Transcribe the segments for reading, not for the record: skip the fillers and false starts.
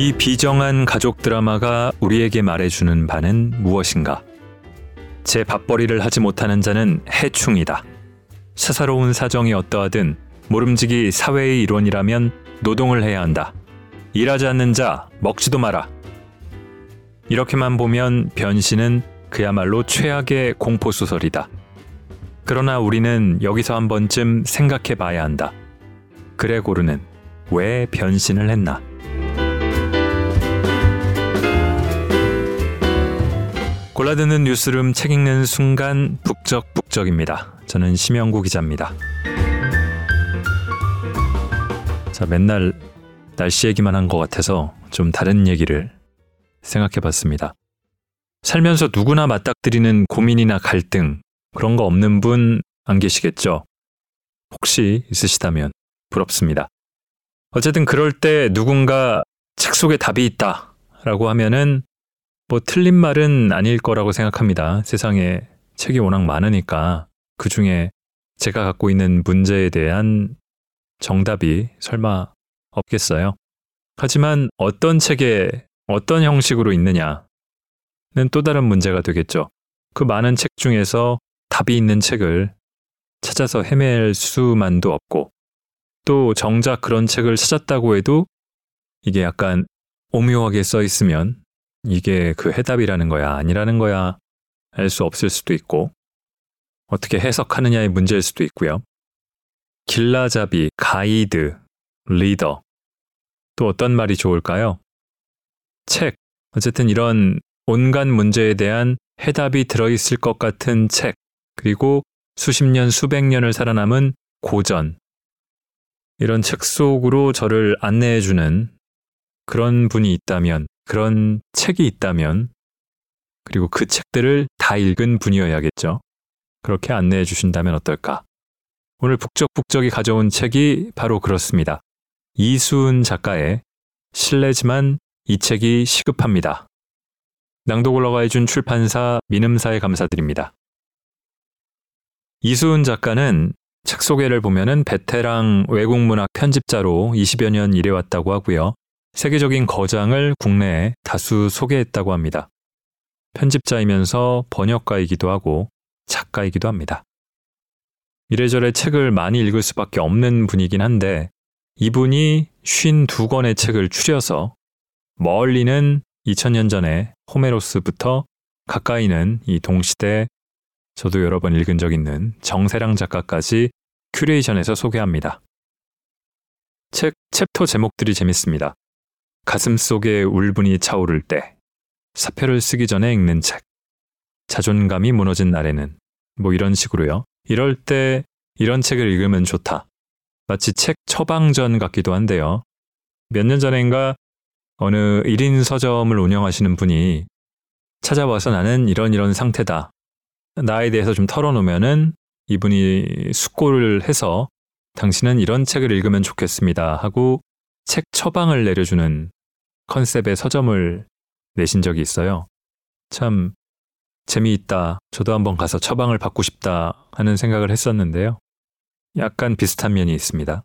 이 비정한 가족 드라마가 우리에게 말해주는 바는 무엇인가? 제 밥벌이를 하지 못하는 자는 해충이다. 사사로운 사정이 어떠하든 모름지기 사회의 일원이라면 노동을 해야 한다. 일하지 않는 자 먹지도 마라. 이렇게만 보면 변신은 그야말로 최악의 공포소설이다. 그러나 우리는 여기서 한 번쯤 생각해 봐야 한다. 그레고르는 왜 변신을 했나? 골라드는 뉴스룸, 책 읽는 순간 북적북적입니다. 저는 심영구 기자입니다. 자, 맨날 날씨 얘기만 한 것 같아서 좀 다른 얘기를 생각해 봤습니다. 살면서 누구나 맞닥뜨리는 고민이나 갈등, 그런 거 없는 분 안 계시겠죠? 혹시 있으시다면 부럽습니다. 어쨌든 그럴 때 누군가 책 속에 답이 있다 라고 하면은 뭐 틀린 말은 아닐 거라고 생각합니다. 세상에 책이 워낙 많으니까 그 중에 제가 갖고 있는 문제에 대한 정답이 설마 없겠어요? 하지만 어떤 책에 어떤 형식으로 있느냐는 또 다른 문제가 되겠죠. 그 많은 책 중에서 답이 있는 책을 찾아서 헤맬 수만도 없고, 또 정작 그런 책을 찾았다고 해도 이게 약간 오묘하게 써 있으면 이게 그 해답이라는 거야 아니라는 거야 알 수 없을 수도 있고, 어떻게 해석하느냐의 문제일 수도 있고요. 길라잡이, 가이드, 리더, 또 어떤 말이 좋을까요? 책, 어쨌든 이런 온갖 문제에 대한 해답이 들어있을 것 같은 책, 그리고 수십 년, 수백 년을 살아남은 고전, 이런 책 속으로 저를 안내해주는 그런 분이 있다면, 그런 책이 있다면, 그리고 그 책들을 다 읽은 분이어야겠죠. 그렇게 안내해 주신다면 어떨까? 오늘 북적북적이 가져온 책이 바로 그렇습니다. 이수은 작가의 실례지만 이 책이 시급합니다. 낭독을 허가해준 출판사 민음사에 감사드립니다. 이수은 작가는 책 소개를 보면은 베테랑 외국문학 편집자로 20여 년 일해왔다고 하고요. 세계적인 거장을 국내에 다수 소개했다고 합니다. 편집자이면서 번역가이기도 하고 작가이기도 합니다. 이래저래 책을 많이 읽을 수밖에 없는 분이긴 한데, 이분이 52권의 책을 추려서 멀리는 2000년 전에 호메로스부터 가까이는 이 동시대 저도 여러 번 읽은 적 있는 정세랑 작가까지 큐레이션해서 소개합니다. 책 챕터 제목들이 재밌습니다. 가슴 속에 울분이 차오를 때, 사표를 쓰기 전에 읽는 책, 자존감이 무너진 날에는, 뭐 이런 식으로요. 이럴 때 이런 책을 읽으면 좋다. 마치 책 처방전 같기도 한데요. 몇 년 전인가 어느 1인 서점을 운영하시는 분이 찾아와서 나는 이런 상태다, 나에 대해서 좀 털어놓으면은 이분이 숙고를 해서 당신은 이런 책을 읽으면 좋겠습니다 하고 책 처방을 내려주는 컨셉의 서점을 내신 적이 있어요. 참 재미있다. 저도 한번 가서 처방을 받고 싶다 하는 생각을 했었는데요. 약간 비슷한 면이 있습니다.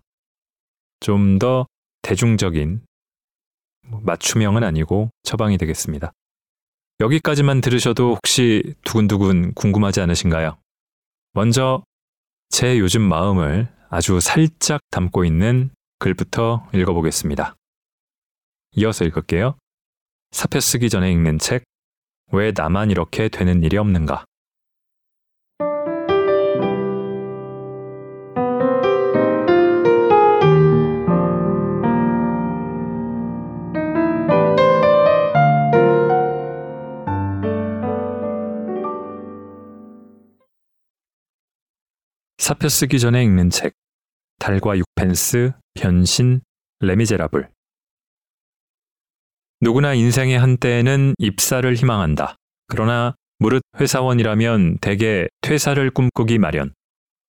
좀 더 대중적인, 맞춤형은 아니고 처방이 되겠습니다. 여기까지만 들으셔도 혹시 두근두근 궁금하지 않으신가요? 먼저 제 요즘 마음을 아주 살짝 담고 있는 글부터 읽어보겠습니다. 이어서 읽을게요. 사표 쓰기 전에 읽는 책, 왜 나만 이렇게 되는 일이 없는가? 사표 쓰기 전에 읽는 책, 달과 6펜스, 변신, 레미제라블. 누구나 인생의 한때에는 입사를 희망한다. 그러나 무릇 회사원이라면 대개 퇴사를 꿈꾸기 마련.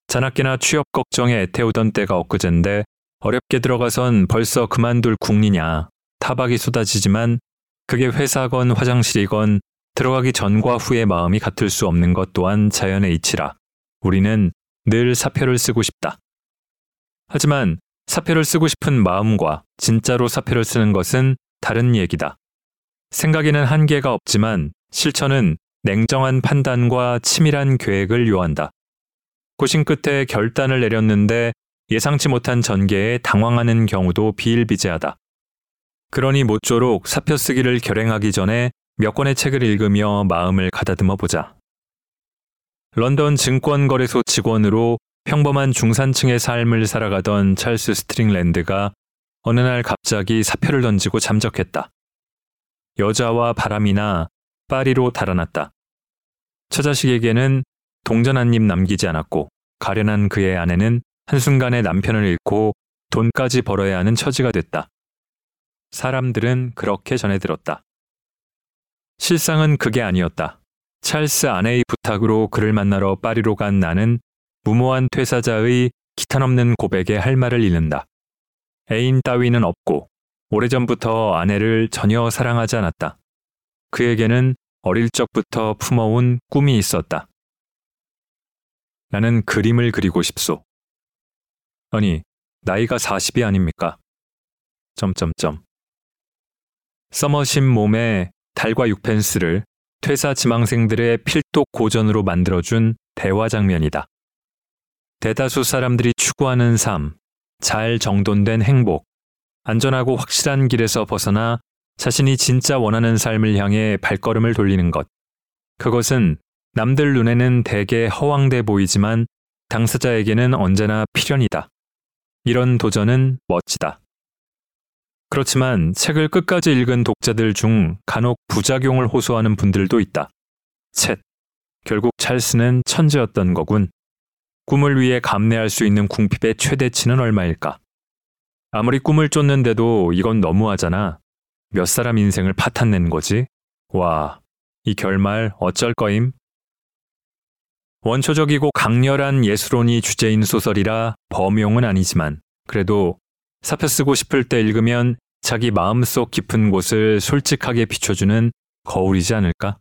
자나깨나 취업 걱정에 애태우던 때가 엊그젠데 어렵게 들어가선 벌써 그만둘 궁리냐. 타박이 쏟아지지만 그게 회사건 화장실이건 들어가기 전과 후의 마음이 같을 수 없는 것 또한 자연의 이치라. 우리는 늘 사표를 쓰고 싶다. 하지만 사표를 쓰고 싶은 마음과 진짜로 사표를 쓰는 것은 다른 얘기다. 생각에는 한계가 없지만 실천은 냉정한 판단과 치밀한 계획을 요한다. 고심 끝에 결단을 내렸는데 예상치 못한 전개에 당황하는 경우도 비일비재하다. 그러니 모쪼록 사표쓰기를 결행하기 전에 몇 권의 책을 읽으며 마음을 가다듬어 보자. 런던 증권거래소 직원으로 평범한 중산층의 삶을 살아가던 찰스 스트링랜드가 어느 날 갑자기 사표를 던지고 잠적했다. 여자와 바람이나 파리로 달아났다. 처자식에게는 동전 한 입 남기지 않았고 가련한 그의 아내는 한순간에 남편을 잃고 돈까지 벌어야 하는 처지가 됐다. 사람들은 그렇게 전해들었다. 실상은 그게 아니었다. 찰스 아내의 부탁으로 그를 만나러 파리로 간 나는 무모한 퇴사자의 기탄없는 고백에 할 말을 잃는다. 애인 따위는 없고 오래전부터 아내를 전혀 사랑하지 않았다. 그에게는 어릴 적부터 품어온 꿈이 있었다. 나는 그림을 그리고 싶소. 아니, 나이가 40이 아닙니까? 써머신 몸에 달과 6펜스를 퇴사 지망생들의 필독 고전으로 만들어준 대화 장면이다. 대다수 사람들이 추구하는 삶, 잘 정돈된 행복, 안전하고 확실한 길에서 벗어나 자신이 진짜 원하는 삶을 향해 발걸음을 돌리는 것. 그것은 남들 눈에는 대개 허황돼 보이지만 당사자에게는 언제나 필연이다. 이런 도전은 멋지다. 그렇지만 책을 끝까지 읽은 독자들 중 간혹 부작용을 호소하는 분들도 있다. 쳇, 결국 찰스는 천재였던 거군. 꿈을 위해 감내할 수 있는 궁핍의 최대치는 얼마일까? 아무리 꿈을 쫓는데도 이건 너무하잖아. 몇 사람 인생을 파탄 낸 거지? 와, 이 결말 어쩔 거임? 원초적이고 강렬한 예술론이 주제인 소설이라 범용은 아니지만 그래도 사표 쓰고 싶을 때 읽으면 자기 마음속 깊은 곳을 솔직하게 비춰주는 거울이지 않을까?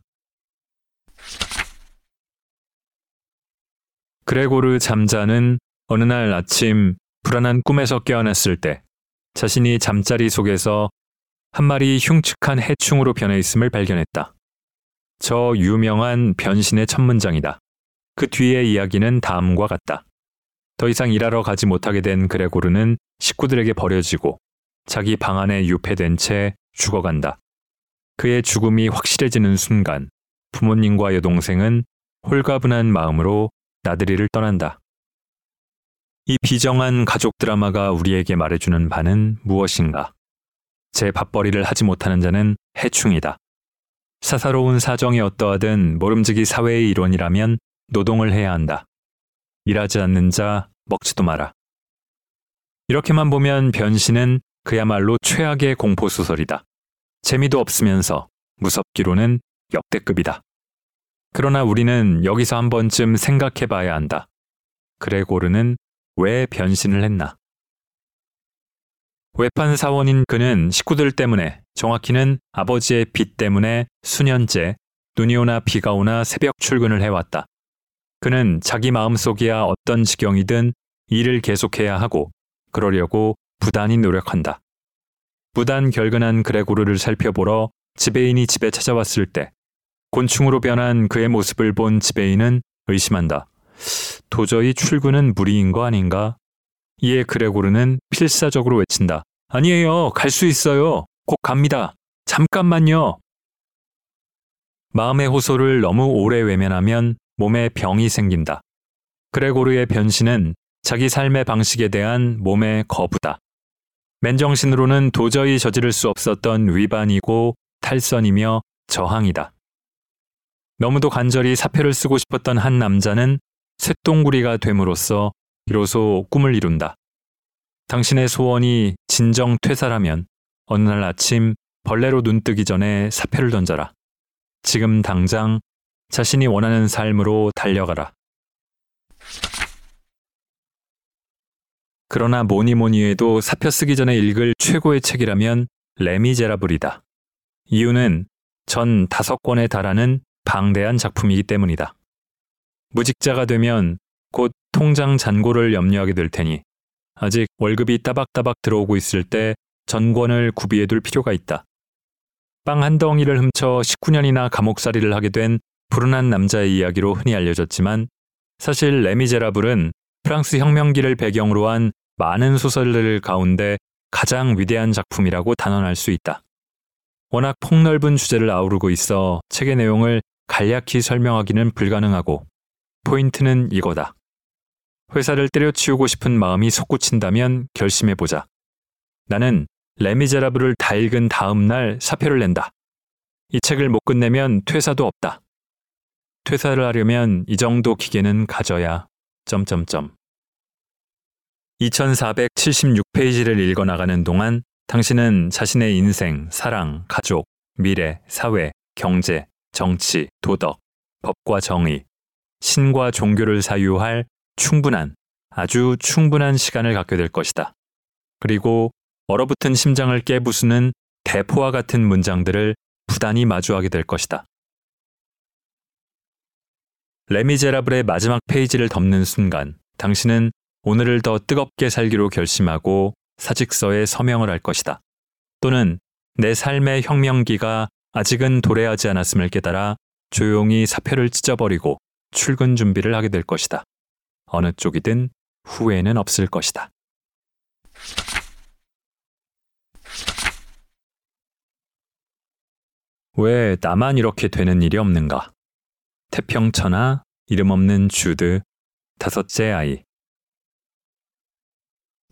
그레고르 잠자는 어느 날 아침 불안한 꿈에서 깨어났을 때 자신이 잠자리 속에서 한 마리 흉측한 해충으로 변해 있음을 발견했다. 저 유명한 변신의 첫 문장이다. 그 뒤의 이야기는 다음과 같다. 더 이상 일하러 가지 못하게 된 그레고르는 식구들에게 버려지고 자기 방 안에 유폐된 채 죽어간다. 그의 죽음이 확실해지는 순간 부모님과 여동생은 홀가분한 마음으로 나들이를 떠난다. 이 비정한 가족 드라마가 우리에게 말해주는 바는 무엇인가? 제 밥벌이를 하지 못하는 자는 해충이다. 사사로운 사정이 어떠하든 모름지기 사회의 이론이라면 노동을 해야 한다. 일하지 않는 자 먹지도 마라. 이렇게만 보면 변신은 그야말로 최악의 공포소설이다. 재미도 없으면서 무섭기로는 역대급이다. 그러나 우리는 여기서 한 번쯤 생각해 봐야 한다. 그레고르는 왜 변신을 했나? 외판 사원인 그는 식구들 때문에, 정확히는 아버지의 빚 때문에 수년째 눈이 오나 비가 오나 새벽 출근을 해왔다. 그는 자기 마음속이야 어떤 지경이든 일을 계속해야 하고 그러려고 부단히 노력한다. 부단 결근한 그레고르를 살펴보러 지배인이 집에 찾아왔을 때 곤충으로 변한 그의 모습을 본 지배인은 의심한다. 도저히 출근은 무리인 거 아닌가? 이에 그레고르는 필사적으로 외친다. 아니에요. 갈 수 있어요. 곧 갑니다. 잠깐만요. 마음의 호소를 너무 오래 외면하면 몸에 병이 생긴다. 그레고르의 변신은 자기 삶의 방식에 대한 몸의 거부다. 맨정신으로는 도저히 저지를 수 없었던 위반이고 탈선이며 저항이다. 너무도 간절히 사표를 쓰고 싶었던 한 남자는 쇳덩구리가 됨으로써 비로소 꿈을 이룬다. 당신의 소원이 진정 퇴사라면 어느 날 아침 벌레로 눈뜨기 전에 사표를 던져라. 지금 당장 자신이 원하는 삶으로 달려가라. 그러나 뭐니 해도 사표 쓰기 전에 읽을 최고의 책이라면 레미제라블이다. 이유는 전 5권에 달하는 방대한 작품이기 때문이다. 무직자가 되면 곧 통장 잔고를 염려하게 될 테니 아직 월급이 따박따박 들어오고 있을 때 전권을 구비해둘 필요가 있다. 빵 한 덩이를 훔쳐 19년이나 감옥살이를 하게 된 불운한 남자의 이야기로 흔히 알려졌지만 사실 레미제라블은 프랑스 혁명기를 배경으로 한 많은 소설들 가운데 가장 위대한 작품이라고 단언할 수 있다. 워낙 폭넓은 주제를 아우르고 있어 책의 내용을 간략히 설명하기는 불가능하고 포인트는 이거다. 회사를 때려치우고 싶은 마음이 솟구친다면 결심해보자. 나는 레미제라블을 다 읽은 다음 날 사표를 낸다. 이 책을 못 끝내면 퇴사도 없다. 퇴사를 하려면 이 정도 기계는 가져야... 2476페이지를 읽어나가는 동안 당신은 자신의 인생, 사랑, 가족, 미래, 사회, 경제, 정치, 도덕, 법과 정의, 신과 종교를 사유할 충분한, 아주 충분한 시간을 갖게 될 것이다. 그리고 얼어붙은 심장을 깨부수는 대포와 같은 문장들을 부단히 마주하게 될 것이다. 레미제라블의 마지막 페이지를 덮는 순간 당신은 오늘을 더 뜨겁게 살기로 결심하고 사직서에 서명을 할 것이다. 또는 내 삶의 혁명기가 아직은 도래하지 않았음을 깨달아 조용히 사표를 찢어버리고 출근 준비를 하게 될 것이다. 어느 쪽이든 후회는 없을 것이다. 왜 나만 이렇게 되는 일이 없는가? 태평천하, 이름 없는 주드, 다섯째 아이.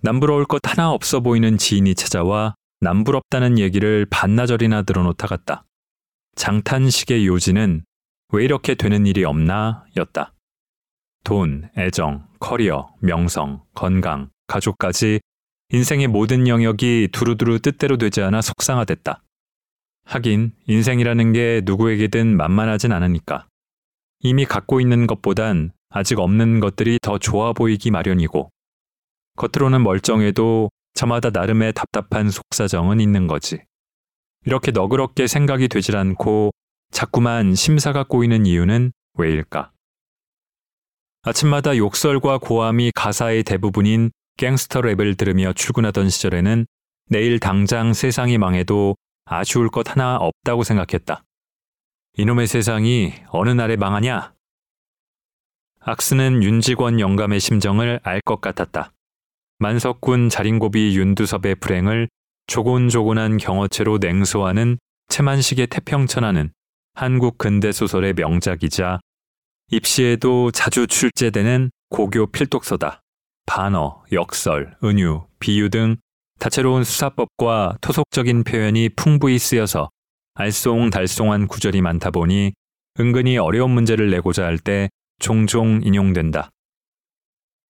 남부러울 것 하나 없어 보이는 지인이 찾아와 남부럽다는 얘기를 반나절이나 들어놓다 갔다. 장탄식의 요지는 왜 이렇게 되는 일이 없나 였다. 돈, 애정, 커리어, 명성, 건강, 가족까지 인생의 모든 영역이 두루두루 뜻대로 되지 않아 속상하댔다. 하긴 인생이라는 게 누구에게든 만만하진 않으니까. 이미 갖고 있는 것보단 아직 없는 것들이 더 좋아 보이기 마련이고 겉으로는 멀쩡해도 저마다 나름의 답답한 속사정은 있는 거지. 이렇게 너그럽게 생각이 되질 않고 자꾸만 심사가 꼬이는 이유는 왜일까? 아침마다 욕설과 고함이 가사의 대부분인 갱스터 랩을 들으며 출근하던 시절에는 내일 당장 세상이 망해도 아쉬울 것 하나 없다고 생각했다. 이놈의 세상이 어느 날에 망하냐? 악스는 윤직원 영감의 심정을 알 것 같았다. 만석군 자린고비 윤두섭의 불행을 조곤조곤한 경어체로 냉소하는 채만식의 태평천하는 한국 근대소설의 명작이자 입시에도 자주 출제되는 고교 필독서다. 반어, 역설, 은유, 비유 등 다채로운 수사법과 토속적인 표현이 풍부히 쓰여서 알쏭달쏭한 구절이 많다 보니 은근히 어려운 문제를 내고자 할 때 종종 인용된다.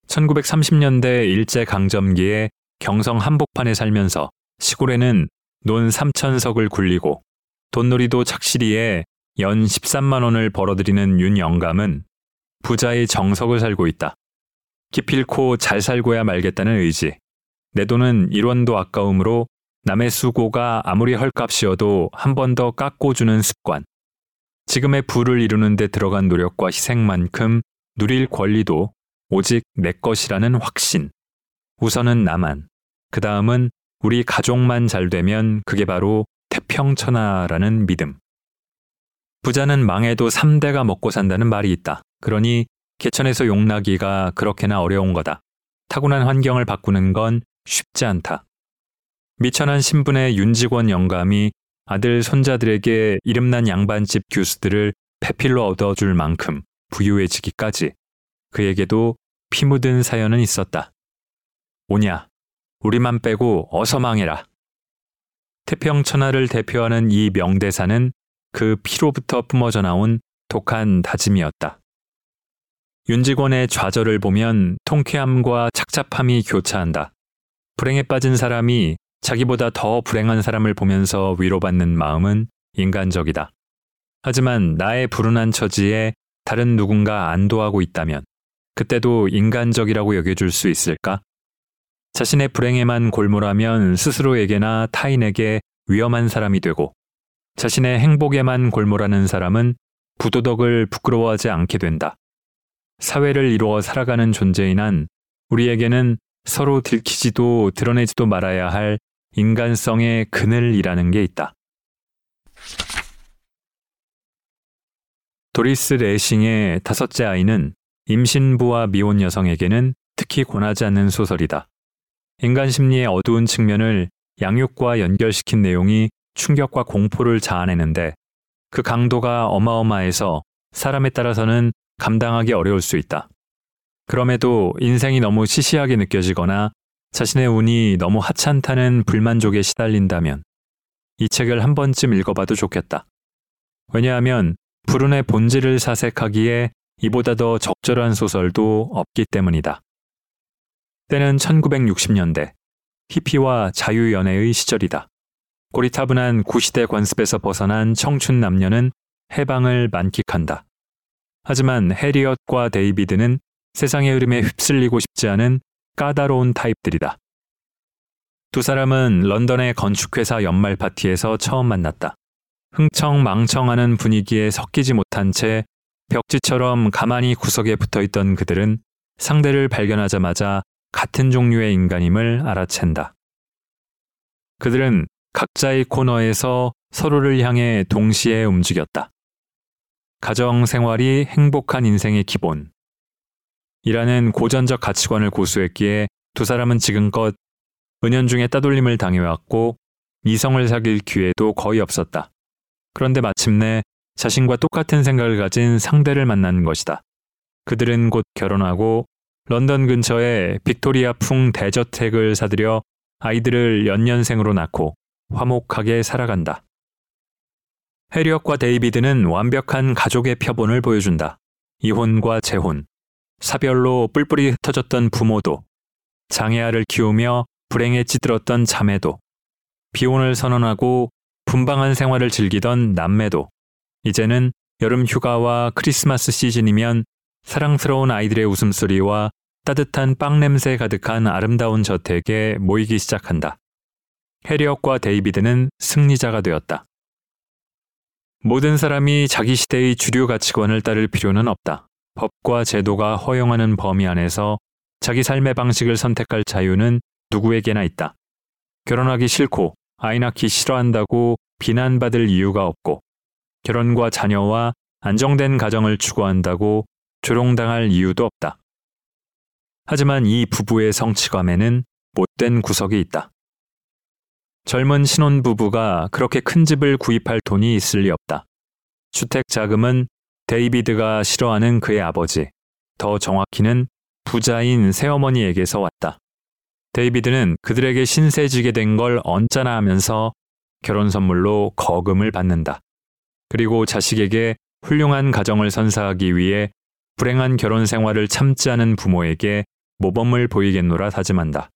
1930년대 일제강점기에 경성 한복판에 살면서 시골에는 논 3,000석을 굴리고 돈놀이도 착실히에 연 13만 원을 벌어들이는 윤영감은 부자의 정석을 살고 있다. 기필코 잘 살고야 말겠다는 의지. 내 돈은 1원도 아까움으로 남의 수고가 아무리 헐값이어도 한 번 더 깎아주는 습관. 지금의 부를 이루는 데 들어간 노력과 희생만큼 누릴 권리도 오직 내 것이라는 확신. 우선은 나만, 그 다음은 우리 가족만 잘 되면 그게 바로 태평천하라는 믿음. 부자는 망해도 3대가 먹고 산다는 말이 있다. 그러니 개천에서 용나기가 그렇게나 어려운 거다. 타고난 환경을 바꾸는 건 쉽지 않다. 미천한 신분의 윤직원 영감이 아들 손자들에게 이름난 양반집 교수들을 배필로 얻어줄 만큼 부유해지기까지 그에게도 피 묻은 사연은 있었다. 오냐, 우리만 빼고 어서 망해라. 태평천하를 대표하는 이 명대사는 그 피로부터 뿜어져 나온 독한 다짐이었다. 윤직원의 좌절을 보면 통쾌함과 착잡함이 교차한다. 불행에 빠진 사람이 자기보다 더 불행한 사람을 보면서 위로받는 마음은 인간적이다. 하지만 나의 불운한 처지에 다른 누군가 안도하고 있다면 그때도 인간적이라고 여겨줄 수 있을까? 자신의 불행에만 골몰하면 스스로에게나 타인에게 위험한 사람이 되고 자신의 행복에만 골몰하는 사람은 부도덕을 부끄러워하지 않게 된다. 사회를 이루어 살아가는 존재인 한 우리에게는 서로 들키지도 드러내지도 말아야 할 인간성의 그늘이라는 게 있다. 도리스 레싱의 다섯째 아이는 임신부와 미혼 여성에게는 특히 권하지 않는 소설이다. 인간 심리의 어두운 측면을 양육과 연결시킨 내용이 충격과 공포를 자아내는데 그 강도가 어마어마해서 사람에 따라서는 감당하기 어려울 수 있다. 그럼에도 인생이 너무 시시하게 느껴지거나 자신의 운이 너무 하찮다는 불만족에 시달린다면 이 책을 한 번쯤 읽어봐도 좋겠다. 왜냐하면 불운의 본질을 사색하기에 이보다 더 적절한 소설도 없기 때문이다. 때는 1960년대, 히피와 자유연애의 시절이다. 고리타분한 구시대 관습에서 벗어난 청춘 남녀는 해방을 만끽한다. 하지만 해리엇과 데이비드는 세상의 흐름에 휩쓸리고 싶지 않은 까다로운 타입들이다. 두 사람은 런던의 건축회사 연말 파티에서 처음 만났다. 흥청망청하는 분위기에 섞이지 못한 채 벽지처럼 가만히 구석에 붙어있던 그들은 상대를 발견하자마자 같은 종류의 인간임을 알아챈다. 그들은 각자의 코너에서 서로를 향해 동시에 움직였다. 가정생활이 행복한 인생의 기본 이라는 고전적 가치관을 고수했기에 두 사람은 지금껏 은연중에 따돌림을 당해왔고 이성을 사귈 기회도 거의 없었다. 그런데 마침내 자신과 똑같은 생각을 가진 상대를 만난 것이다. 그들은 곧 결혼하고 런던 근처에 빅토리아풍 대저택을 사들여 아이들을 연년생으로 낳고 화목하게 살아간다. 해리엇과 데이비드는 완벽한 가족의 표본을 보여준다. 이혼과 재혼, 사별로 뿔뿔이 흩어졌던 부모도, 장애아를 키우며 불행에 찌들었던 자매도, 비혼을 선언하고 분방한 생활을 즐기던 남매도 이제는 여름 휴가와 크리스마스 시즌이면 사랑스러운 아이들의 웃음소리와 따뜻한 빵 냄새 가득한 아름다운 저택에 모이기 시작한다. 해리엇과 데이비드는 승리자가 되었다. 모든 사람이 자기 시대의 주류 가치관을 따를 필요는 없다. 법과 제도가 허용하는 범위 안에서 자기 삶의 방식을 선택할 자유는 누구에게나 있다. 결혼하기 싫고 아이 낳기 싫어한다고 비난받을 이유가 없고 결혼과 자녀와 안정된 가정을 추구한다고 조롱당할 이유도 없다. 하지만 이 부부의 성취감에는 못된 구석이 있다. 젊은 신혼부부가 그렇게 큰 집을 구입할 돈이 있을 리 없다. 주택 자금은 데이비드가 싫어하는 그의 아버지, 더 정확히는 부자인 새어머니에게서 왔다. 데이비드는 그들에게 신세지게 된 걸 언짢아 하면서 결혼 선물로 거금을 받는다. 그리고 자식에게 훌륭한 가정을 선사하기 위해 불행한 결혼 생활을 참지 않은 부모에게 모범을 보이겠노라 다짐한다.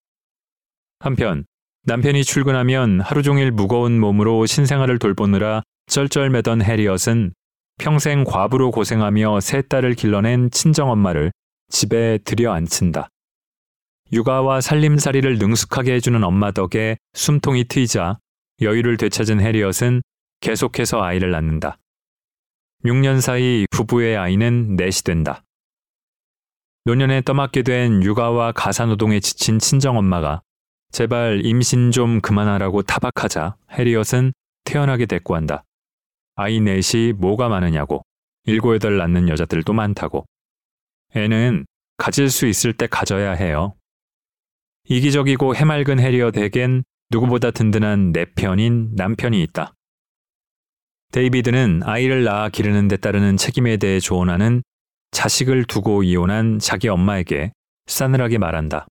한편 남편이 출근하면 하루 종일 무거운 몸으로 신생아를 돌보느라 쩔쩔매던 해리엇은 평생 과부로 고생하며 세 딸을 길러낸 친정엄마를 집에 들여앉힌다. 육아와 살림살이를 능숙하게 해주는 엄마 덕에 숨통이 트이자 여유를 되찾은 해리엇은 계속해서 아이를 낳는다. 6년 사이 부부의 아이는 넷이 된다. 노년에 떠맡게 된 육아와 가사노동에 지친 친정엄마가 제발 임신 좀 그만하라고 타박하자 해리엇은 태연하게 대꾸한다. 아이 넷이 뭐가 많으냐고, 7, 8 낳는 여자들도 많다고. 애는 가질 수 있을 때 가져야 해요. 이기적이고 해맑은 해리엇에겐 누구보다 든든한 내 편인 남편이 있다. 데이비드는 아이를 낳아 기르는 데 따르는 책임에 대해 조언하는 자식을 두고 이혼한 자기 엄마에게 싸늘하게 말한다.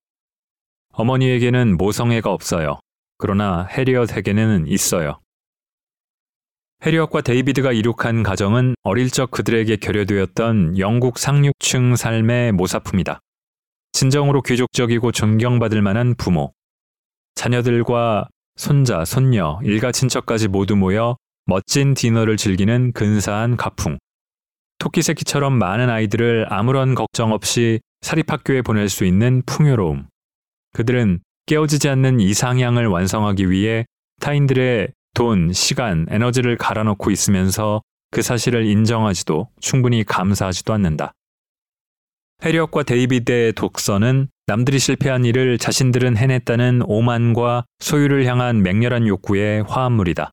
어머니에게는 모성애가 없어요. 그러나 해리엇에게는 있어요. 해리엇과 데이비드가 이룩한 가정은 어릴 적 그들에게 결여되었던 영국 상류층 삶의 모사품이다. 진정으로 귀족적이고 존경받을 만한 부모, 자녀들과 손자, 손녀, 일가 친척까지 모두 모여 멋진 디너를 즐기는 근사한 가풍, 토끼 새끼처럼 많은 아이들을 아무런 걱정 없이 사립학교에 보낼 수 있는 풍요로움. 그들은 깨어지지 않는 이상향을 완성하기 위해 타인들의 돈, 시간, 에너지를 갈아넣고 있으면서 그 사실을 인정하지도 충분히 감사하지도 않는다. 해리엇과 데이비드의 독서는 남들이 실패한 일을 자신들은 해냈다는 오만과 소유를 향한 맹렬한 욕구의 화합물이다.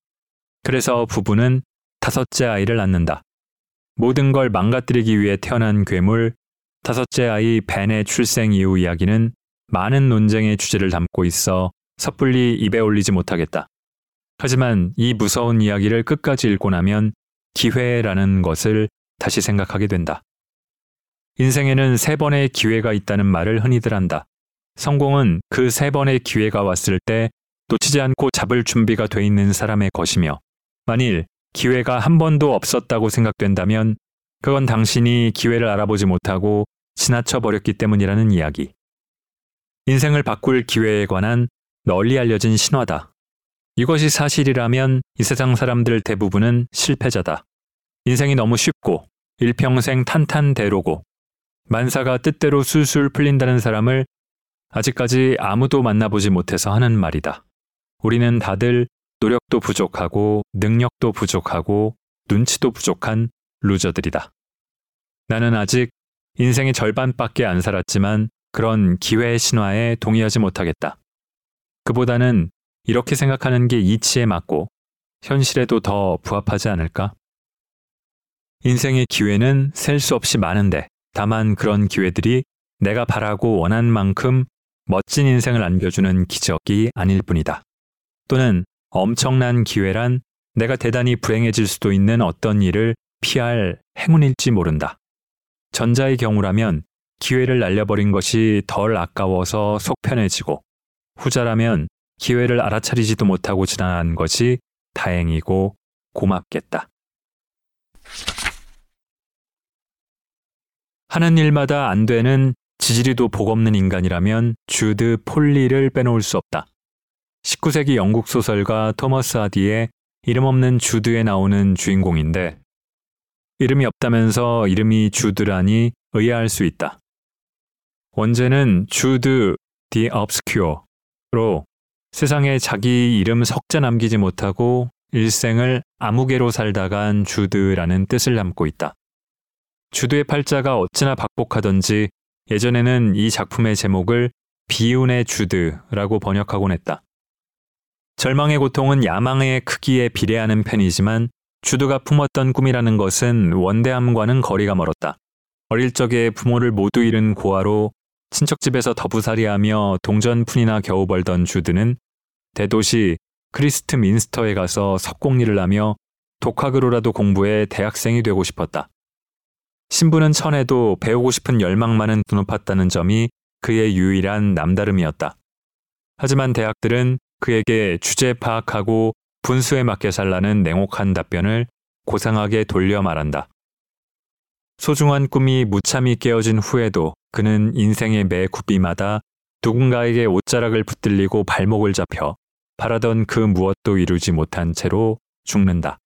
그래서 부부는 다섯째 아이를 낳는다. 모든 걸 망가뜨리기 위해 태어난 괴물, 다섯째 아이 벤의 출생 이후 이야기는 많은 논쟁의 주제를 담고 있어 섣불리 입에 올리지 못하겠다. 하지만 이 무서운 이야기를 끝까지 읽고 나면 기회라는 것을 다시 생각하게 된다. 인생에는 3번의 기회가 있다는 말을 흔히들 한다. 성공은 그 3번의 기회가 왔을 때 놓치지 않고 잡을 준비가 돼 있는 사람의 것이며, 만일 기회가 한 번도 없었다고 생각된다면 그건 당신이 기회를 알아보지 못하고 지나쳐버렸기 때문이라는 이야기. 인생을 바꿀 기회에 관한 널리 알려진 신화다. 이것이 사실이라면 이 세상 사람들 대부분은 실패자다. 인생이 너무 쉽고 일평생 탄탄대로고 만사가 뜻대로 술술 풀린다는 사람을 아직까지 아무도 만나보지 못해서 하는 말이다. 우리는 다들 노력도 부족하고 능력도 부족하고 눈치도 부족한 루저들이다. 나는 아직 인생의 절반밖에 안 살았지만 그런 기회의 신화에 동의하지 못하겠다. 그보다는 이렇게 생각하는 게 이치에 맞고 현실에도 더 부합하지 않을까? 인생의 기회는 셀 수 없이 많은데 다만 그런 기회들이 내가 바라고 원한 만큼 멋진 인생을 안겨주는 기적이 아닐 뿐이다. 또는 엄청난 기회란 내가 대단히 불행해질 수도 있는 어떤 일을 피할 행운일지 모른다. 전자의 경우라면 기회를 날려버린 것이 덜 아까워서 속 편해지고, 후자라면 기회를 알아차리지도 못하고 지나간 것이 다행이고 고맙겠다. 하는 일마다 안 되는 지지리도 복 없는 인간이라면 주드 폴리를 빼놓을 수 없다. 19세기 영국 소설가 토머스 하디의 이름 없는 주드에 나오는 주인공인데, 이름이 없다면서 이름이 주드라니 의아할 수 있다. 원제는 주드 디 업스큐어로 세상에 자기 이름 석자 남기지 못하고 일생을 아무개로 살다간 주드라는 뜻을 담고 있다. 주드의 팔자가 어찌나 박복하던지 예전에는 이 작품의 제목을 비운의 주드라고 번역하곤 했다. 절망의 고통은 야망의 크기에 비례하는 편이지만 주드가 품었던 꿈이라는 것은 원대함과는 거리가 멀었다. 어릴 적에 부모를 모두 잃은 고아로 친척집에서 더부살이하며 동전푼이나 겨우 벌던 주드는 대도시 크리스트 민스터에 가서 석공리를 하며 독학으로라도 공부해 대학생이 되고 싶었다. 신분은 천해도 배우고 싶은 열망만은 드높았다는 점이 그의 유일한 남다름이었다. 하지만 대학들은 그에게 주제 파악하고 분수에 맞게 살라는 냉혹한 답변을 고상하게 돌려 말한다. 소중한 꿈이 무참히 깨어진 후에도 그는 인생의 매 굽이마다 누군가에게 옷자락을 붙들리고 발목을 잡혀 바라던 그 무엇도 이루지 못한 채로 죽는다.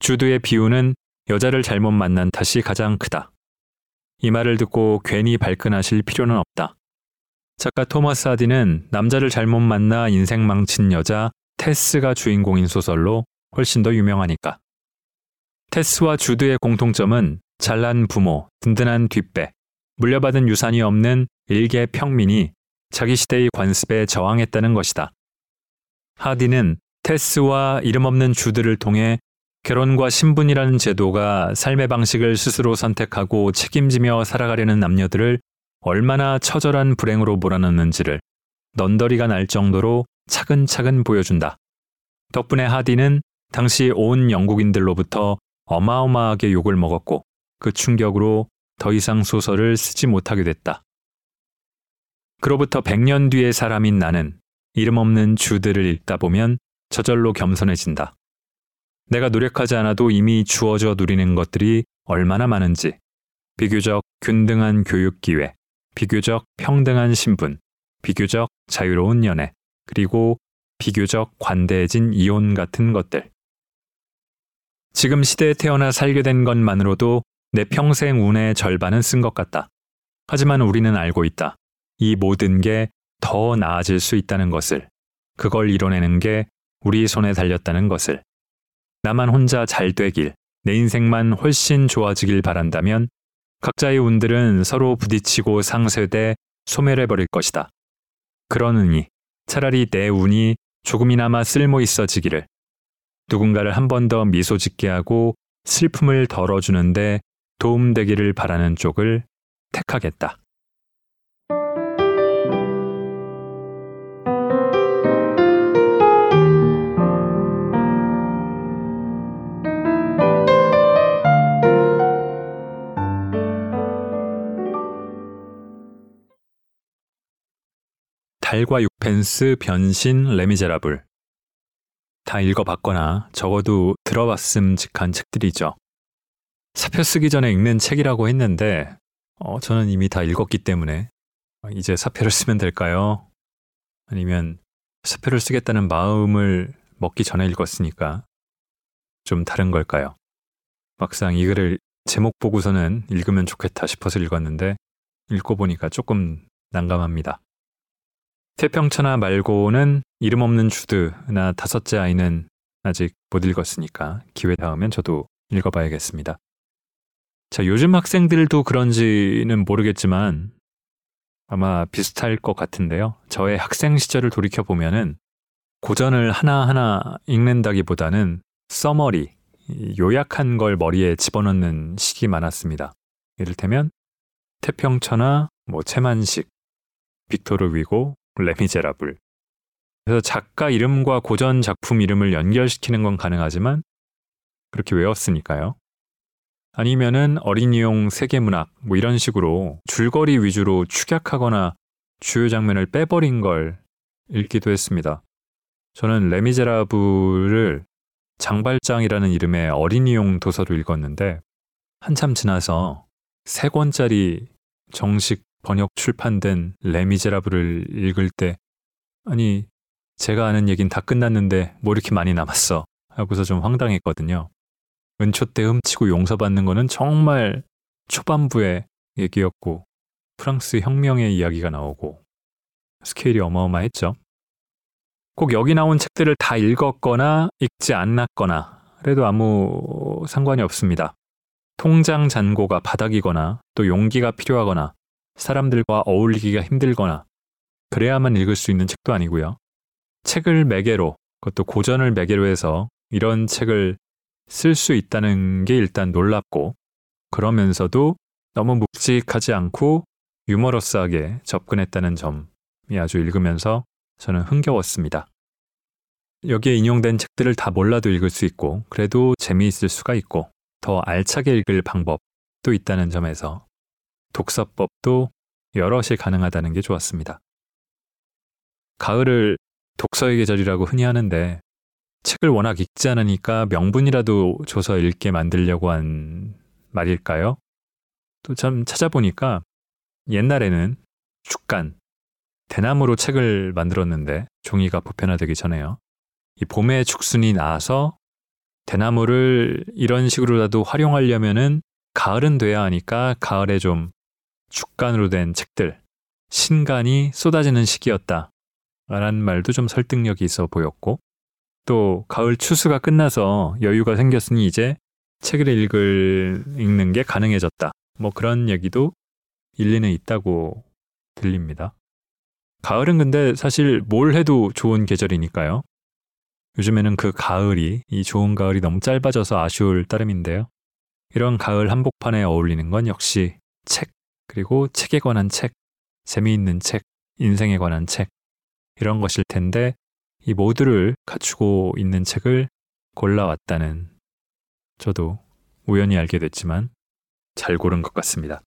주드의 비유는 여자를 잘못 만난 탓이 가장 크다. 이 말을 듣고 괜히 발끈하실 필요는 없다. 작가 토머스 하디는 남자를 잘못 만나 인생 망친 여자 테스가 주인공인 소설로 훨씬 더 유명하니까. 테스와 주드의 공통점은 잘난 부모, 든든한 뒷배, 물려받은 유산이 없는 일개 평민이 자기 시대의 관습에 저항했다는 것이다. 하디는 테스와 이름 없는 주드를 통해 결혼과 신분이라는 제도가 삶의 방식을 스스로 선택하고 책임지며 살아가려는 남녀들을 얼마나 처절한 불행으로 몰아넣는지를 넌더리가 날 정도로 차근차근 보여준다. 덕분에 하디는 당시 온 영국인들로부터 어마어마하게 욕을 먹었고 그 충격으로 더 이상 소설을 쓰지 못하게 됐다. 그로부터 100년 뒤의 사람인 나는 이름 없는 주드를 읽다 보면 저절로 겸손해진다. 내가 노력하지 않아도 이미 주어져 누리는 것들이 얼마나 많은지, 비교적 균등한 교육 기회, 비교적 평등한 신분, 비교적 자유로운 연애, 그리고 비교적 관대해진 이혼 같은 것들. 지금 시대에 태어나 살게 된 것만으로도 내 평생 운의 절반은 쓴 것 같다. 하지만 우리는 알고 있다. 이 모든 게 더 나아질 수 있다는 것을, 그걸 이뤄내는 게 우리 손에 달렸다는 것을. 나만 혼자 잘 되길, 내 인생만 훨씬 좋아지길 바란다면 각자의 운들은 서로 부딪히고 상쇄돼 소멸해버릴 것이다. 그러느니 차라리 내 운이 조금이나마 쓸모 있어지기를, 누군가를 한 번 더 미소 짓게 하고 슬픔을 덜어주는데 도움되기를 바라는 쪽을 택하겠다. 달과 6펜스, 변신, 레미제라블. 다 읽어봤거나 적어도 들어봤음 직한 책들이죠. 사표 쓰기 전에 읽는 책이라고 했는데 저는 이미 다 읽었기 때문에 이제 사표를 쓰면 될까요? 아니면 사표를 쓰겠다는 마음을 먹기 전에 읽었으니까 좀 다른 걸까요? 막상 이 글을 제목 보고서는 읽으면 좋겠다 싶어서 읽었는데 읽고 보니까 조금 난감합니다. 태평천하 말고는 이름 없는 주드나 다섯째 아이는 아직 못 읽었으니까 기회 닿으면 저도 읽어봐야겠습니다. 자, 요즘 학생들도 그런지는 모르겠지만 아마 비슷할 것 같은데요. 저의 학생 시절을 돌이켜보면은 고전을 하나하나 읽는다기보다는 서머리, 요약한 걸 머리에 집어넣는 식이 많았습니다. 이를테면 태평천하, 채만식, 빅토르 위고, 레미제라블. 그래서 작가 이름과 고전 작품 이름을 연결시키는 건 가능하지만 그렇게 외웠으니까요. 아니면은 어린이용 세계문학 뭐 이런 식으로 줄거리 위주로 축약하거나 주요 장면을 빼버린 걸 읽기도 했습니다. 저는 레미제라블을 장발장이라는 이름의 어린이용 도서로 읽었는데 한참 지나서 3권짜리 정식 번역 출판된 레미제라블을 읽을 때 아니 제가 아는 얘긴 다 끝났는데 뭐 이렇게 많이 남았어 하고서 좀 황당했거든요. 은초 때 훔치고 용서받는 거는 정말 초반부의 얘기였고 프랑스 혁명의 이야기가 나오고 스케일이 어마어마했죠. 꼭 여기 나온 책들을 다 읽었거나 읽지 않았거나 그래도 아무 상관이 없습니다. 통장 잔고가 바닥이거나 또 용기가 필요하거나 사람들과 어울리기가 힘들거나 그래야만 읽을 수 있는 책도 아니고요. 책을 매개로, 그것도 고전을 매개로 해서 이런 책을 쓸 수 있다는 게 일단 놀랍고 그러면서도 너무 묵직하지 않고 유머러스하게 접근했다는 점이 아주 읽으면서 저는 흥겨웠습니다. 여기에 인용된 책들을 다 몰라도 읽을 수 있고 그래도 재미있을 수가 있고 더 알차게 읽을 방법도 있다는 점에서 독서법도 여럿이 가능하다는 게 좋았습니다. 가을을 독서의 계절이라고 흔히 하는데 책을 워낙 읽지 않으니까 명분이라도 줘서 읽게 만들려고 한 말일까요? 또 참 찾아보니까 옛날에는 죽간, 대나무로 책을 만들었는데 종이가 보편화되기 전에요. 이 봄에 죽순이 나서 대나무를 이런 식으로라도 활용하려면은 가을은 돼야 하니까 가을에 좀 죽간으로 된 책들, 신간이 쏟아지는 시기였다 라는 말도 좀 설득력이 있어 보였고 또 가을 추수가 끝나서 여유가 생겼으니 이제 책을 읽는 게 가능해졌다 뭐 그런 얘기도 일리는 있다고 들립니다. 가을은 근데 사실 뭘 해도 좋은 계절이니까요. 요즘에는 그 가을이, 이 좋은 가을이 너무 짧아져서 아쉬울 따름인데요. 이런 가을 한복판에 어울리는 건 역시 책, 그리고 책에 관한 책, 재미있는 책, 인생에 관한 책 이런 것일 텐데 이 모두를 갖추고 있는 책을 골라왔다는 저도 우연히 알게 됐지만 잘 고른 것 같습니다.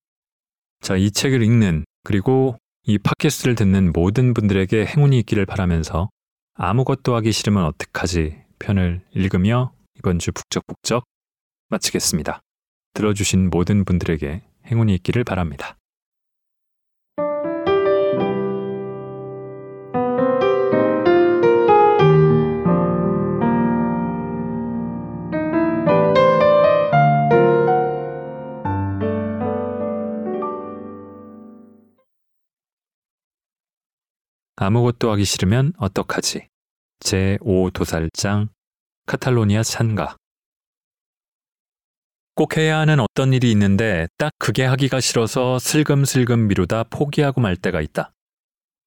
자, 이 책을 읽는 그리고 이 팟캐스트를 듣는 모든 분들에게 행운이 있기를 바라면서 아무것도 하기 싫으면 어떡하지 편을 읽으며 이번 주 북적북적 마치겠습니다. 들어주신 모든 분들에게 행운이 있기를 바랍니다. 아무것도 하기 싫으면 어떡하지? 제5도살장 카탈로니아 찬가. 꼭 해야 하는 어떤 일이 있는데 딱 그게 하기가 싫어서 슬금슬금 미루다 포기하고 말 때가 있다.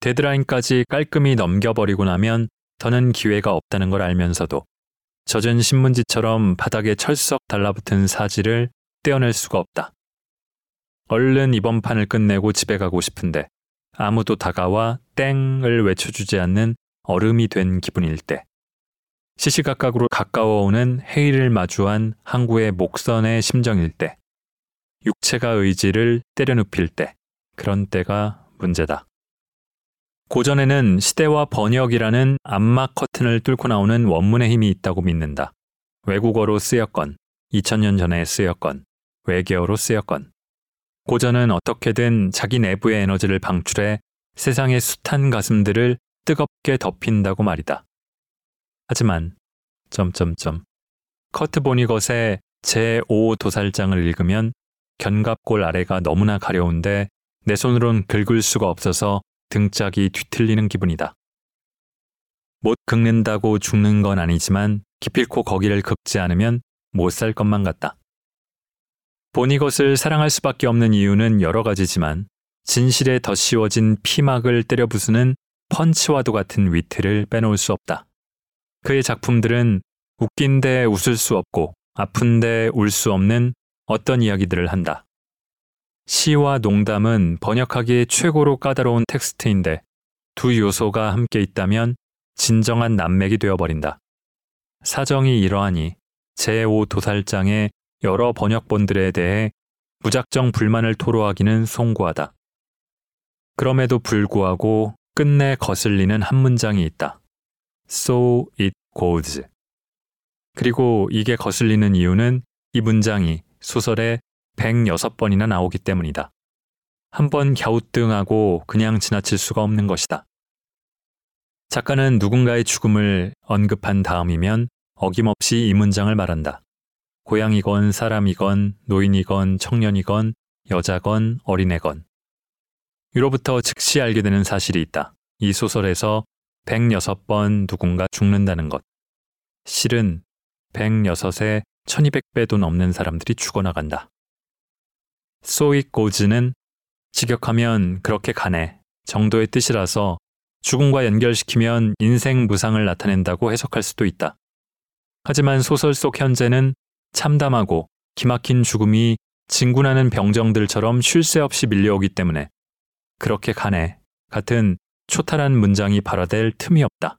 데드라인까지 깔끔히 넘겨버리고 나면 더는 기회가 없다는 걸 알면서도 젖은 신문지처럼 바닥에 철썩 달라붙은 사지를 떼어낼 수가 없다. 얼른 이번 판을 끝내고 집에 가고 싶은데 아무도 다가와 땡을 외쳐주지 않는 얼음이 된 기분일 때 시시각각으로 가까워오는 해일을 마주한 항구의 목선의 심정일 때 육체가 의지를 때려눕힐 때 그런 때가 문제다. 고전에는 시대와 번역이라는 암막 커튼을 뚫고 나오는 원문의 힘이 있다고 믿는다. 외국어로 쓰였건 2000년 전에 쓰였건 외계어로 쓰였건 고전은 어떻게든 자기 내부의 에너지를 방출해 세상의 숱한 가슴들을 뜨겁게 덮인다고 말이다. 하지만 커트 보니것의 제5도살장을 읽으면 견갑골 아래가 너무나 가려운데 내 손으론 긁을 수가 없어서 등짝이 뒤틀리는 기분이다. 못 긁는다고 죽는 건 아니지만 기필코 거기를 긁지 않으면 못 살 것만 같다. 보니것을 사랑할 수밖에 없는 이유는 여러 가지지만 진실에 덧씌워진 피막을 때려부수는 펀치와도 같은 위트를 빼놓을 수 없다. 그의 작품들은 웃긴데 웃을 수 없고 아픈데 울 수 없는 어떤 이야기들을 한다. 시와 농담은 번역하기에 최고로 까다로운 텍스트인데 두 요소가 함께 있다면 진정한 난맥이 되어버린다. 사정이 이러하니 제5도살장의 여러 번역본들에 대해 무작정 불만을 토로하기는 송구하다. 그럼에도 불구하고 끝내 거슬리는 한 문장이 있다. So it goes. 그리고 이게 거슬리는 이유는 이 문장이 소설에 106번이나 나오기 때문이다. 한번 갸우뚱하고 그냥 지나칠 수가 없는 것이다. 작가는 누군가의 죽음을 언급한 다음이면 어김없이 이 문장을 말한다. 고양이건 사람이건 노인이건 청년이건 여자건 어린애건. 이로부터 즉시 알게 되는 사실이 있다. 이 소설에서 106번 누군가 죽는다는 것. 실은 106에 1200배도 넘는 사람들이 죽어나간다. So it goes는 직역하면 그렇게 가네 정도의 뜻이라서 죽음과 연결시키면 인생 무상을 나타낸다고 해석할 수도 있다. 하지만 소설 속 현재는 참담하고 기막힌 죽음이 진군하는 병정들처럼 쉴 새 없이 밀려오기 때문에 그렇게 가네 같은 초탈한 문장이 발화될 틈이 없다.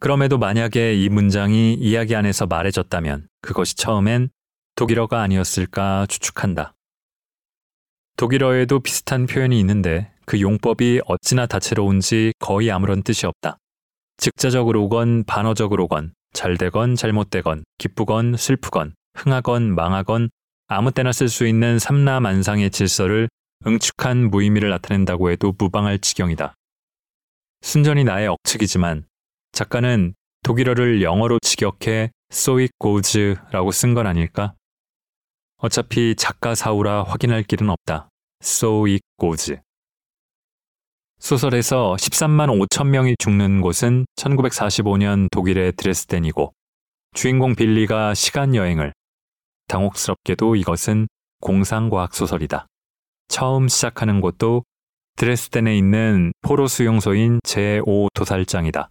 그럼에도 만약에 이 문장이 이야기 안에서 말해졌다면 그것이 처음엔 독일어가 아니었을까 추측한다. 독일어에도 비슷한 표현이 있는데 그 용법이 어찌나 다채로운지 거의 아무런 뜻이 없다. 직자적으로건 반어적으로건 잘되건 잘못되건 기쁘건 슬프건 흥하건 망하건 아무 때나 쓸 수 있는 삼라만상의 질서를 응축한 무의미를 나타낸다고 해도 무방할 지경이다. 순전히 나의 억측이지만 작가는 독일어를 영어로 직역해 So it goes라고 쓴 건 아닐까? 어차피 작가 사후라 확인할 길은 없다. So it goes. 소설에서 13만 5천 명이 죽는 곳은 1945년 독일의 드레스덴이고 주인공 빌리가 시간여행을 당혹스럽게도 이것은 공상과학소설이다. 처음 시작하는 곳도 드레스덴에 있는 포로 수용소인 제5도살장이다.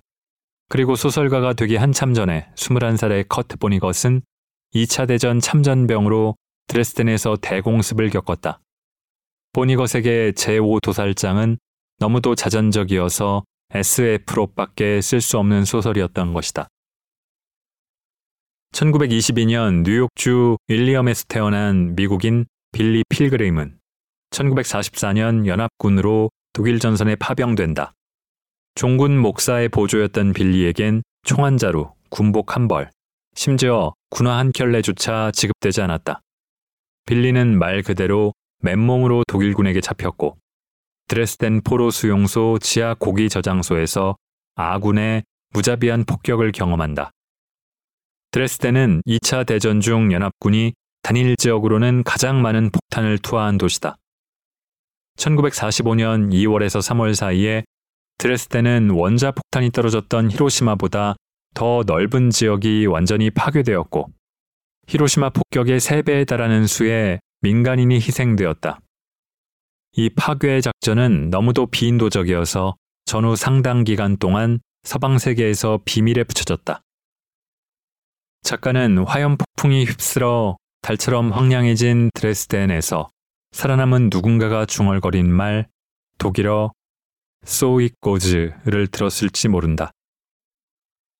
그리고 소설가가 되기 한참 전에 21살의 커트 보니것은 2차 대전 참전병으로 드레스덴에서 대공습을 겪었다. 보니것에게 제5도살장은 너무도 자전적이어서 SF로밖에 쓸 수 없는 소설이었던 것이다. 1922년 뉴욕주 일리엄에서 태어난 미국인 빌리 필그림은 1944년 연합군으로 독일 전선에 파병된다. 종군 목사의 보조였던 빌리에겐 총한자루, 군복 한 벌, 심지어 군화 한 켤레조차 지급되지 않았다. 빌리는 말 그대로 맨몸으로 독일군에게 잡혔고 드레스덴 포로 수용소 지하 고기 저장소에서 아군의 무자비한 폭격을 경험한다. 드레스덴은 2차 대전 중 연합군이 단일 지역으로는 가장 많은 폭탄을 투하한 도시다. 1945년 2월에서 3월 사이에 드레스덴은 원자 폭탄이 떨어졌던 히로시마보다 더 넓은 지역이 완전히 파괴되었고 히로시마 폭격의 3배에 달하는 수의 민간인이 희생되었다. 이 파괴 작전은 너무도 비인도적이어서 전후 상당 기간 동안 서방 세계에서 비밀에 붙여졌다. 작가는 화염폭풍이 휩쓸어 달처럼 황량해진 드레스덴에서 살아남은 누군가가 중얼거린 말, 독일어 소이꼬즈를 들었을지 모른다.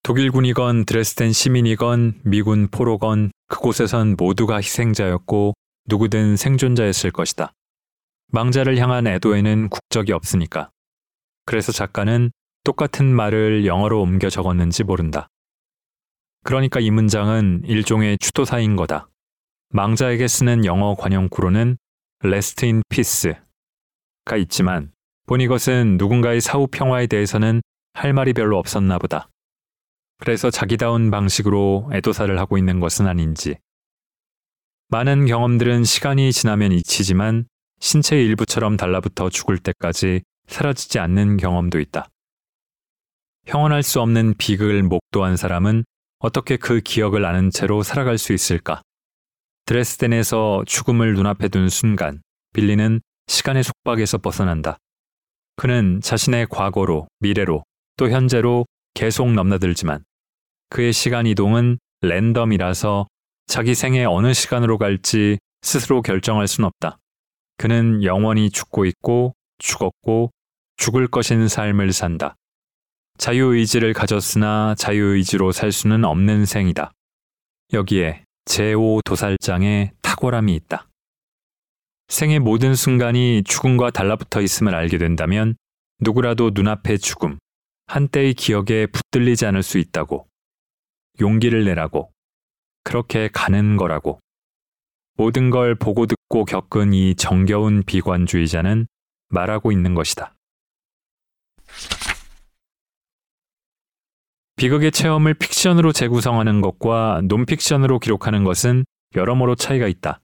독일군이건 드레스덴 시민이건 미군 포로건 그곳에선 모두가 희생자였고 누구든 생존자였을 것이다. 망자를 향한 애도에는 국적이 없으니까. 그래서 작가는 똑같은 말을 영어로 옮겨 적었는지 모른다. 그러니까 이 문장은 일종의 추도사인 거다. 망자에게 쓰는 영어 관용구로는 Rest in Peace가 있지만 본 이것은 누군가의 사후 평화에 대해서는 할 말이 별로 없었나 보다. 그래서 자기다운 방식으로 애도사를 하고 있는 것은 아닌지. 많은 경험들은 시간이 지나면 잊히지만 신체의 일부처럼 달라붙어 죽을 때까지 사라지지 않는 경험도 있다. 형언할 수 없는 비극을 목도한 사람은 어떻게 그 기억을 아는 채로 살아갈 수 있을까? 드레스덴에서 죽음을 눈앞에 둔 순간 빌리는 시간의 속박에서 벗어난다. 그는 자신의 과거로, 미래로, 또 현재로 계속 넘나들지만 그의 시간 이동은 랜덤이라서 자기 생의 어느 시간으로 갈지 스스로 결정할 순 없다. 그는 영원히 죽고 있고 죽었고 죽을 것인 삶을 산다. 자유의지를 가졌으나 자유의지로 살 수는 없는 생이다. 여기에 제5도살장의 탁월함이 있다. 생의 모든 순간이 죽음과 달라붙어 있음을 알게 된다면 누구라도 눈앞의 죽음, 한때의 기억에 붙들리지 않을 수 있다고. 용기를 내라고. 그렇게 가는 거라고. 모든 걸 보고 듣고 겪은 이 정겨운 비관주의자는 말하고 있는 것이다. 비극의 체험을 픽션으로 재구성하는 것과 논픽션으로 기록하는 것은 여러모로 차이가 있다.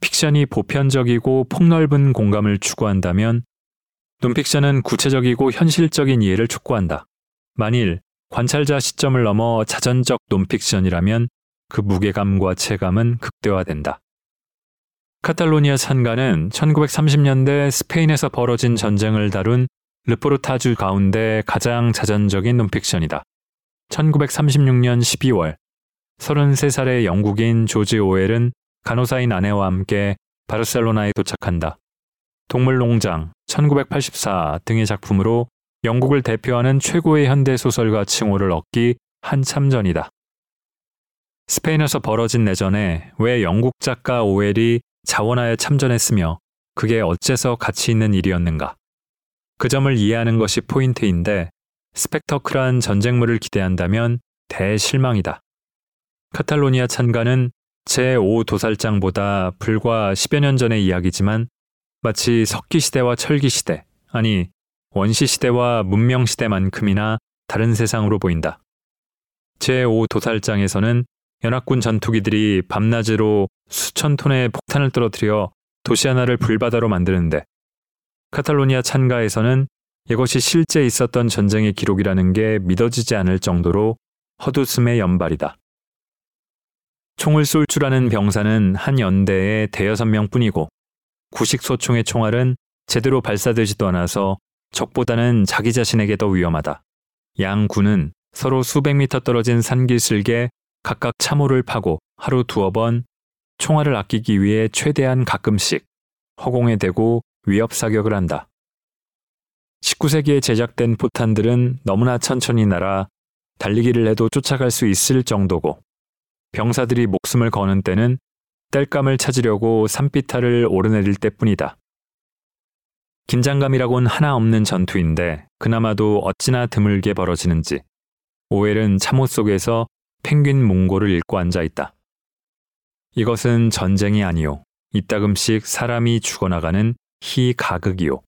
픽션이 보편적이고 폭넓은 공감을 추구한다면 논픽션은 구체적이고 현실적인 이해를 촉구한다. 만일 관찰자 시점을 넘어 자전적 논픽션이라면 그 무게감과 체감은 극대화된다. 카탈로니아 산가는 1930년대 스페인에서 벌어진 전쟁을 다룬 르포르타주 가운데 가장 자전적인 논픽션이다. 1936년 12월, 33살의 영국인 조지 오웰은 간호사인 아내와 함께 바르셀로나에 도착한다. 동물농장, 1984 등의 작품으로 영국을 대표하는 최고의 현대소설가 칭호를 얻기 한참 전이다. 스페인에서 벌어진 내전에 왜 영국 작가 오웰이 자원하여 참전했으며 그게 어째서 가치 있는 일이었는가? 그 점을 이해하는 것이 포인트인데 스펙터클한 전쟁물을 기대한다면 대실망이다. 카탈로니아 찬가는 제5도살장보다 불과 10여 년 전의 이야기지만 마치 석기시대와 철기시대, 아니 원시시대와 문명시대만큼이나 다른 세상으로 보인다. 제5도살장에서는 연합군 전투기들이 밤낮으로 수천 톤의 폭탄을 떨어뜨려 도시 하나를 불바다로 만드는데 카탈로니아 찬가에서는 이것이 실제 있었던 전쟁의 기록이라는 게 믿어지지 않을 정도로 헛웃음의 연발이다. 총을 쏠 줄 아는 병사는 한 연대에 대여섯 명뿐이고 구식소총의 총알은 제대로 발사되지도 않아서 적보다는 자기 자신에게 더 위험하다. 양 군은 서로 수백 미터 떨어진 산기슭에 각각 참호를 파고 하루 두어 번 총알을 아끼기 위해 최대한 가끔씩 허공에 대고 위협사격을 한다. 19세기에 제작된 포탄들은 너무나 천천히 날아 달리기를 해도 쫓아갈 수 있을 정도고 병사들이 목숨을 거는 때는 땔감을 찾으려고 산비탈을 오르내릴 때뿐이다. 긴장감이라곤 하나 없는 전투인데 그나마도 어찌나 드물게 벌어지는지 오웰은 참호 속에서 펭귄 몽고를 읽고 앉아있다. 이것은 전쟁이 아니오. 이따금씩 사람이 죽어나가는 희가극이오.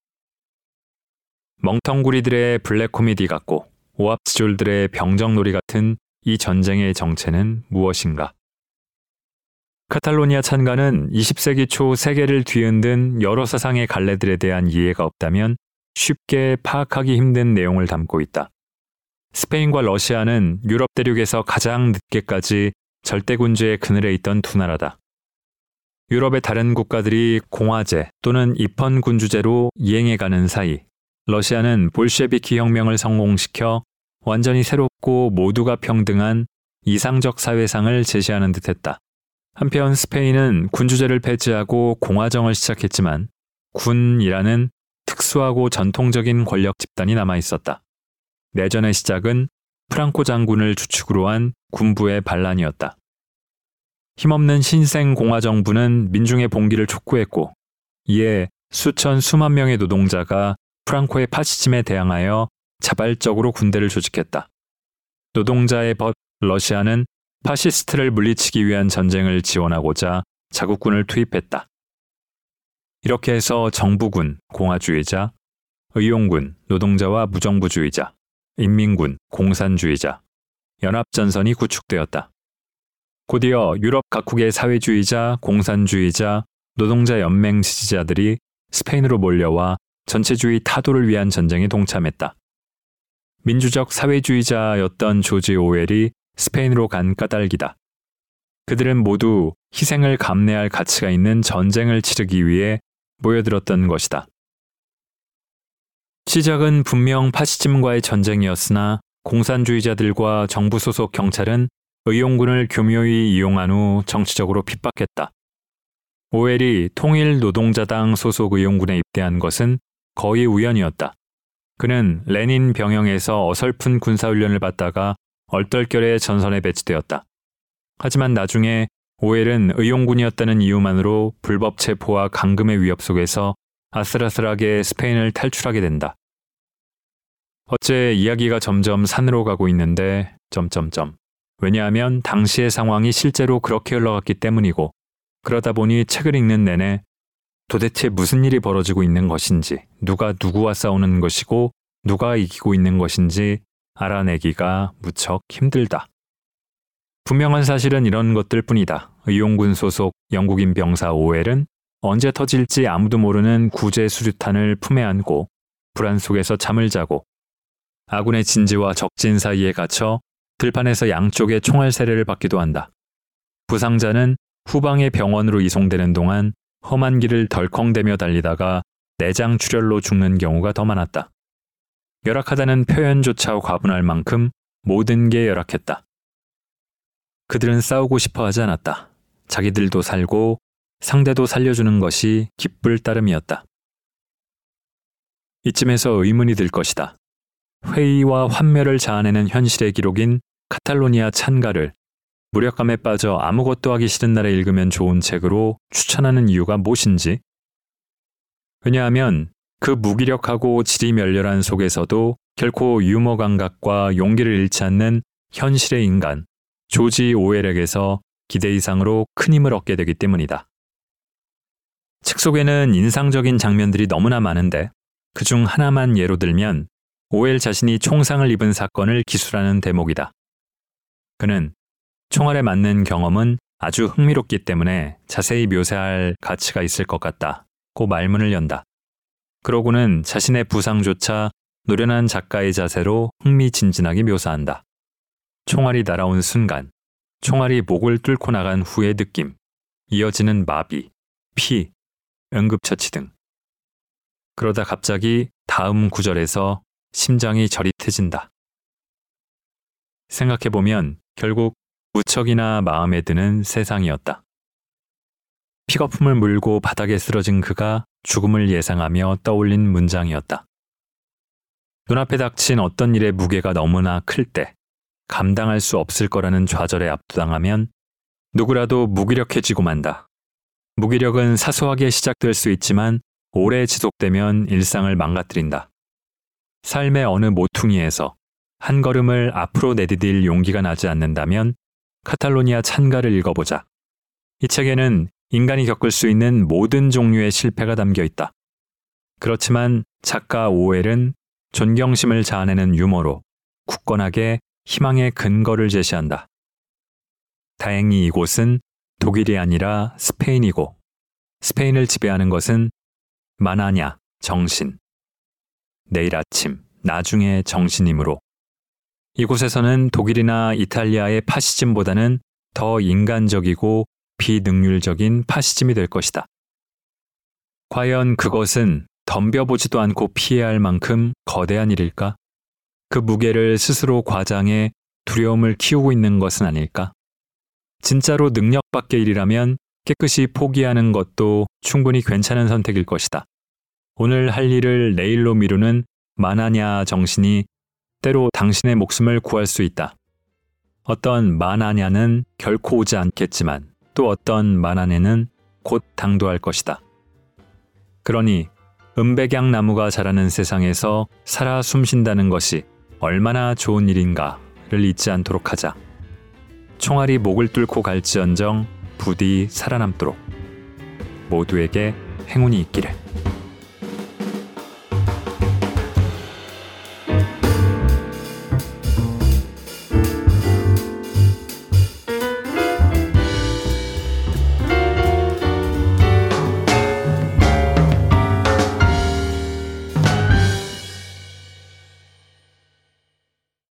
멍텅구리들의 블랙 코미디 같고 오합지졸들의 병정놀이 같은 이 전쟁의 정체는 무엇인가? 카탈로니아 찬가는 20세기 초 세계를 뒤흔든 여러 사상의 갈래들에 대한 이해가 없다면 쉽게 파악하기 힘든 내용을 담고 있다. 스페인과 러시아는 유럽 대륙에서 가장 늦게까지 절대군주의 그늘에 있던 두 나라다. 유럽의 다른 국가들이 공화제 또는 입헌군주제로 이행해가는 사이 러시아는 볼셰비키 혁명을 성공시켜 완전히 새롭고 모두가 평등한 이상적 사회상을 제시하는 듯했다. 한편 스페인은 군주제를 폐지하고 공화정을 시작했지만 군이라는 특수하고 전통적인 권력 집단이 남아있었다. 내전의 시작은 프랑코 장군을 주축으로 한 군부의 반란이었다. 힘없는 신생 공화정부는 민중의 봉기를 촉구했고 이에 수천 수만 명의 노동자가 프랑코의 파시즘에 대항하여 자발적으로 군대를 조직했다. 노동자의 벗 러시아는 파시스트를 물리치기 위한 전쟁을 지원하고자 자국군을 투입했다. 이렇게 해서 정부군, 공화주의자, 의용군, 노동자와 무정부주의자, 인민군, 공산주의자, 연합전선이 구축되었다. 곧이어 유럽 각국의 사회주의자, 공산주의자, 노동자 연맹 지지자들이 스페인으로 몰려와 전체주의 타도를 위한 전쟁에 동참했다. 민주적 사회주의자였던 조지 오웰이 스페인으로 간 까닭이다. 그들은 모두 희생을 감내할 가치가 있는 전쟁을 치르기 위해 모여들었던 것이다. 시작은 분명 파시즘과의 전쟁이었으나 공산주의자들과 정부 소속 경찰은 의용군을 교묘히 이용한 후 정치적으로 핍박했다. 오웰이 통일 노동자당 소속 의용군에 입대한 것은 거의 우연이었다. 그는 레닌 병영에서 어설픈 군사훈련을 받다가 얼떨결에 전선에 배치되었다. 하지만 나중에 오웰은 의용군이었다는 이유만으로 불법 체포와 감금의 위협 속에서 아슬아슬하게 스페인을 탈출하게 된다. 어째 이야기가 점점 산으로 가고 있는데... 왜냐하면 당시의 상황이 실제로 그렇게 흘러갔기 때문이고 그러다 보니 책을 읽는 내내 도대체 무슨 일이 벌어지고 있는 것인지, 누가 누구와 싸우는 것이고 누가 이기고 있는 것인지 알아내기가 무척 힘들다. 분명한 사실은 이런 것들 뿐이다. 의용군 소속 영국인 병사 오웰은 언제 터질지 아무도 모르는 구제 수류탄을 품에 안고 불안 속에서 잠을 자고 아군의 진지와 적진 사이에 갇혀 들판에서 양쪽의 총알 세례를 받기도 한다. 부상자는 후방의 병원으로 이송되는 동안 험한 길을 덜컹대며 달리다가 내장 출혈로 죽는 경우가 더 많았다. 열악하다는 표현조차 과분할 만큼 모든 게 열악했다. 그들은 싸우고 싶어 하지 않았다. 자기들도 살고 상대도 살려주는 것이 기쁠 따름이었다. 이쯤에서 의문이 들 것이다. 회의와 환멸을 자아내는 현실의 기록인 카탈로니아 찬가를 무력감에 빠져 아무것도 하기 싫은 날에 읽으면 좋은 책으로 추천하는 이유가 무엇인지? 왜냐하면 그 무기력하고 지리멸렬한 속에서도 결코 유머 감각과 용기를 잃지 않는 현실의 인간, 조지 오웰에게서 기대 이상으로 큰 힘을 얻게 되기 때문이다. 책 속에는 인상적인 장면들이 너무나 많은데 그중 하나만 예로 들면 오웰 자신이 총상을 입은 사건을 기술하는 대목이다. 그는 총알에 맞는 경험은 아주 흥미롭기 때문에 자세히 묘사할 가치가 있을 것 같다고 말문을 연다. 그러고는 자신의 부상조차 노련한 작가의 자세로 흥미진진하게 묘사한다. 총알이 날아온 순간, 총알이 목을 뚫고 나간 후의 느낌, 이어지는 마비, 피, 응급처치 등. 그러다 갑자기 다음 구절에서 심장이 저릿해진다. 생각해보면 결국 무척이나 마음에 드는 세상이었다. 피거품을 물고 바닥에 쓰러진 그가 죽음을 예상하며 떠올린 문장이었다. 눈앞에 닥친 어떤 일의 무게가 너무나 클 때 감당할 수 없을 거라는 좌절에 압도당하면 누구라도 무기력해지고 만다. 무기력은 사소하게 시작될 수 있지만 오래 지속되면 일상을 망가뜨린다. 삶의 어느 모퉁이에서 한 걸음을 앞으로 내디딜 용기가 나지 않는다면 카탈로니아 찬가를 읽어보자. 이 책에는 인간이 겪을 수 있는 모든 종류의 실패가 담겨 있다. 그렇지만 작가 오웰은 존경심을 자아내는 유머로 굳건하게 희망의 근거를 제시한다. 다행히 이곳은 독일이 아니라 스페인이고 스페인을 지배하는 것은 마나냐, 정신. 내일 아침, 나중의 정신이므로 이곳에서는 독일이나 이탈리아의 파시즘보다는 더 인간적이고 비능률적인 파시즘이 될 것이다. 과연 그것은 덤벼보지도 않고 피해야 할 만큼 거대한 일일까? 그 무게를 스스로 과장해 두려움을 키우고 있는 것은 아닐까? 진짜로 능력 밖의 일이라면 깨끗이 포기하는 것도 충분히 괜찮은 선택일 것이다. 오늘 할 일을 내일로 미루는 만하냐 정신이 때로 당신의 목숨을 구할 수 있다. 어떤 만하냐는 결코 오지 않겠지만 또 어떤 만하냐는 곧 당도할 것이다. 그러니 은백양 나무가 자라는 세상에서 살아 숨쉰다는 것이 얼마나 좋은 일인가를 잊지 않도록 하자. 총알이 목을 뚫고 갈지언정 부디 살아남도록 모두에게 행운이 있기를.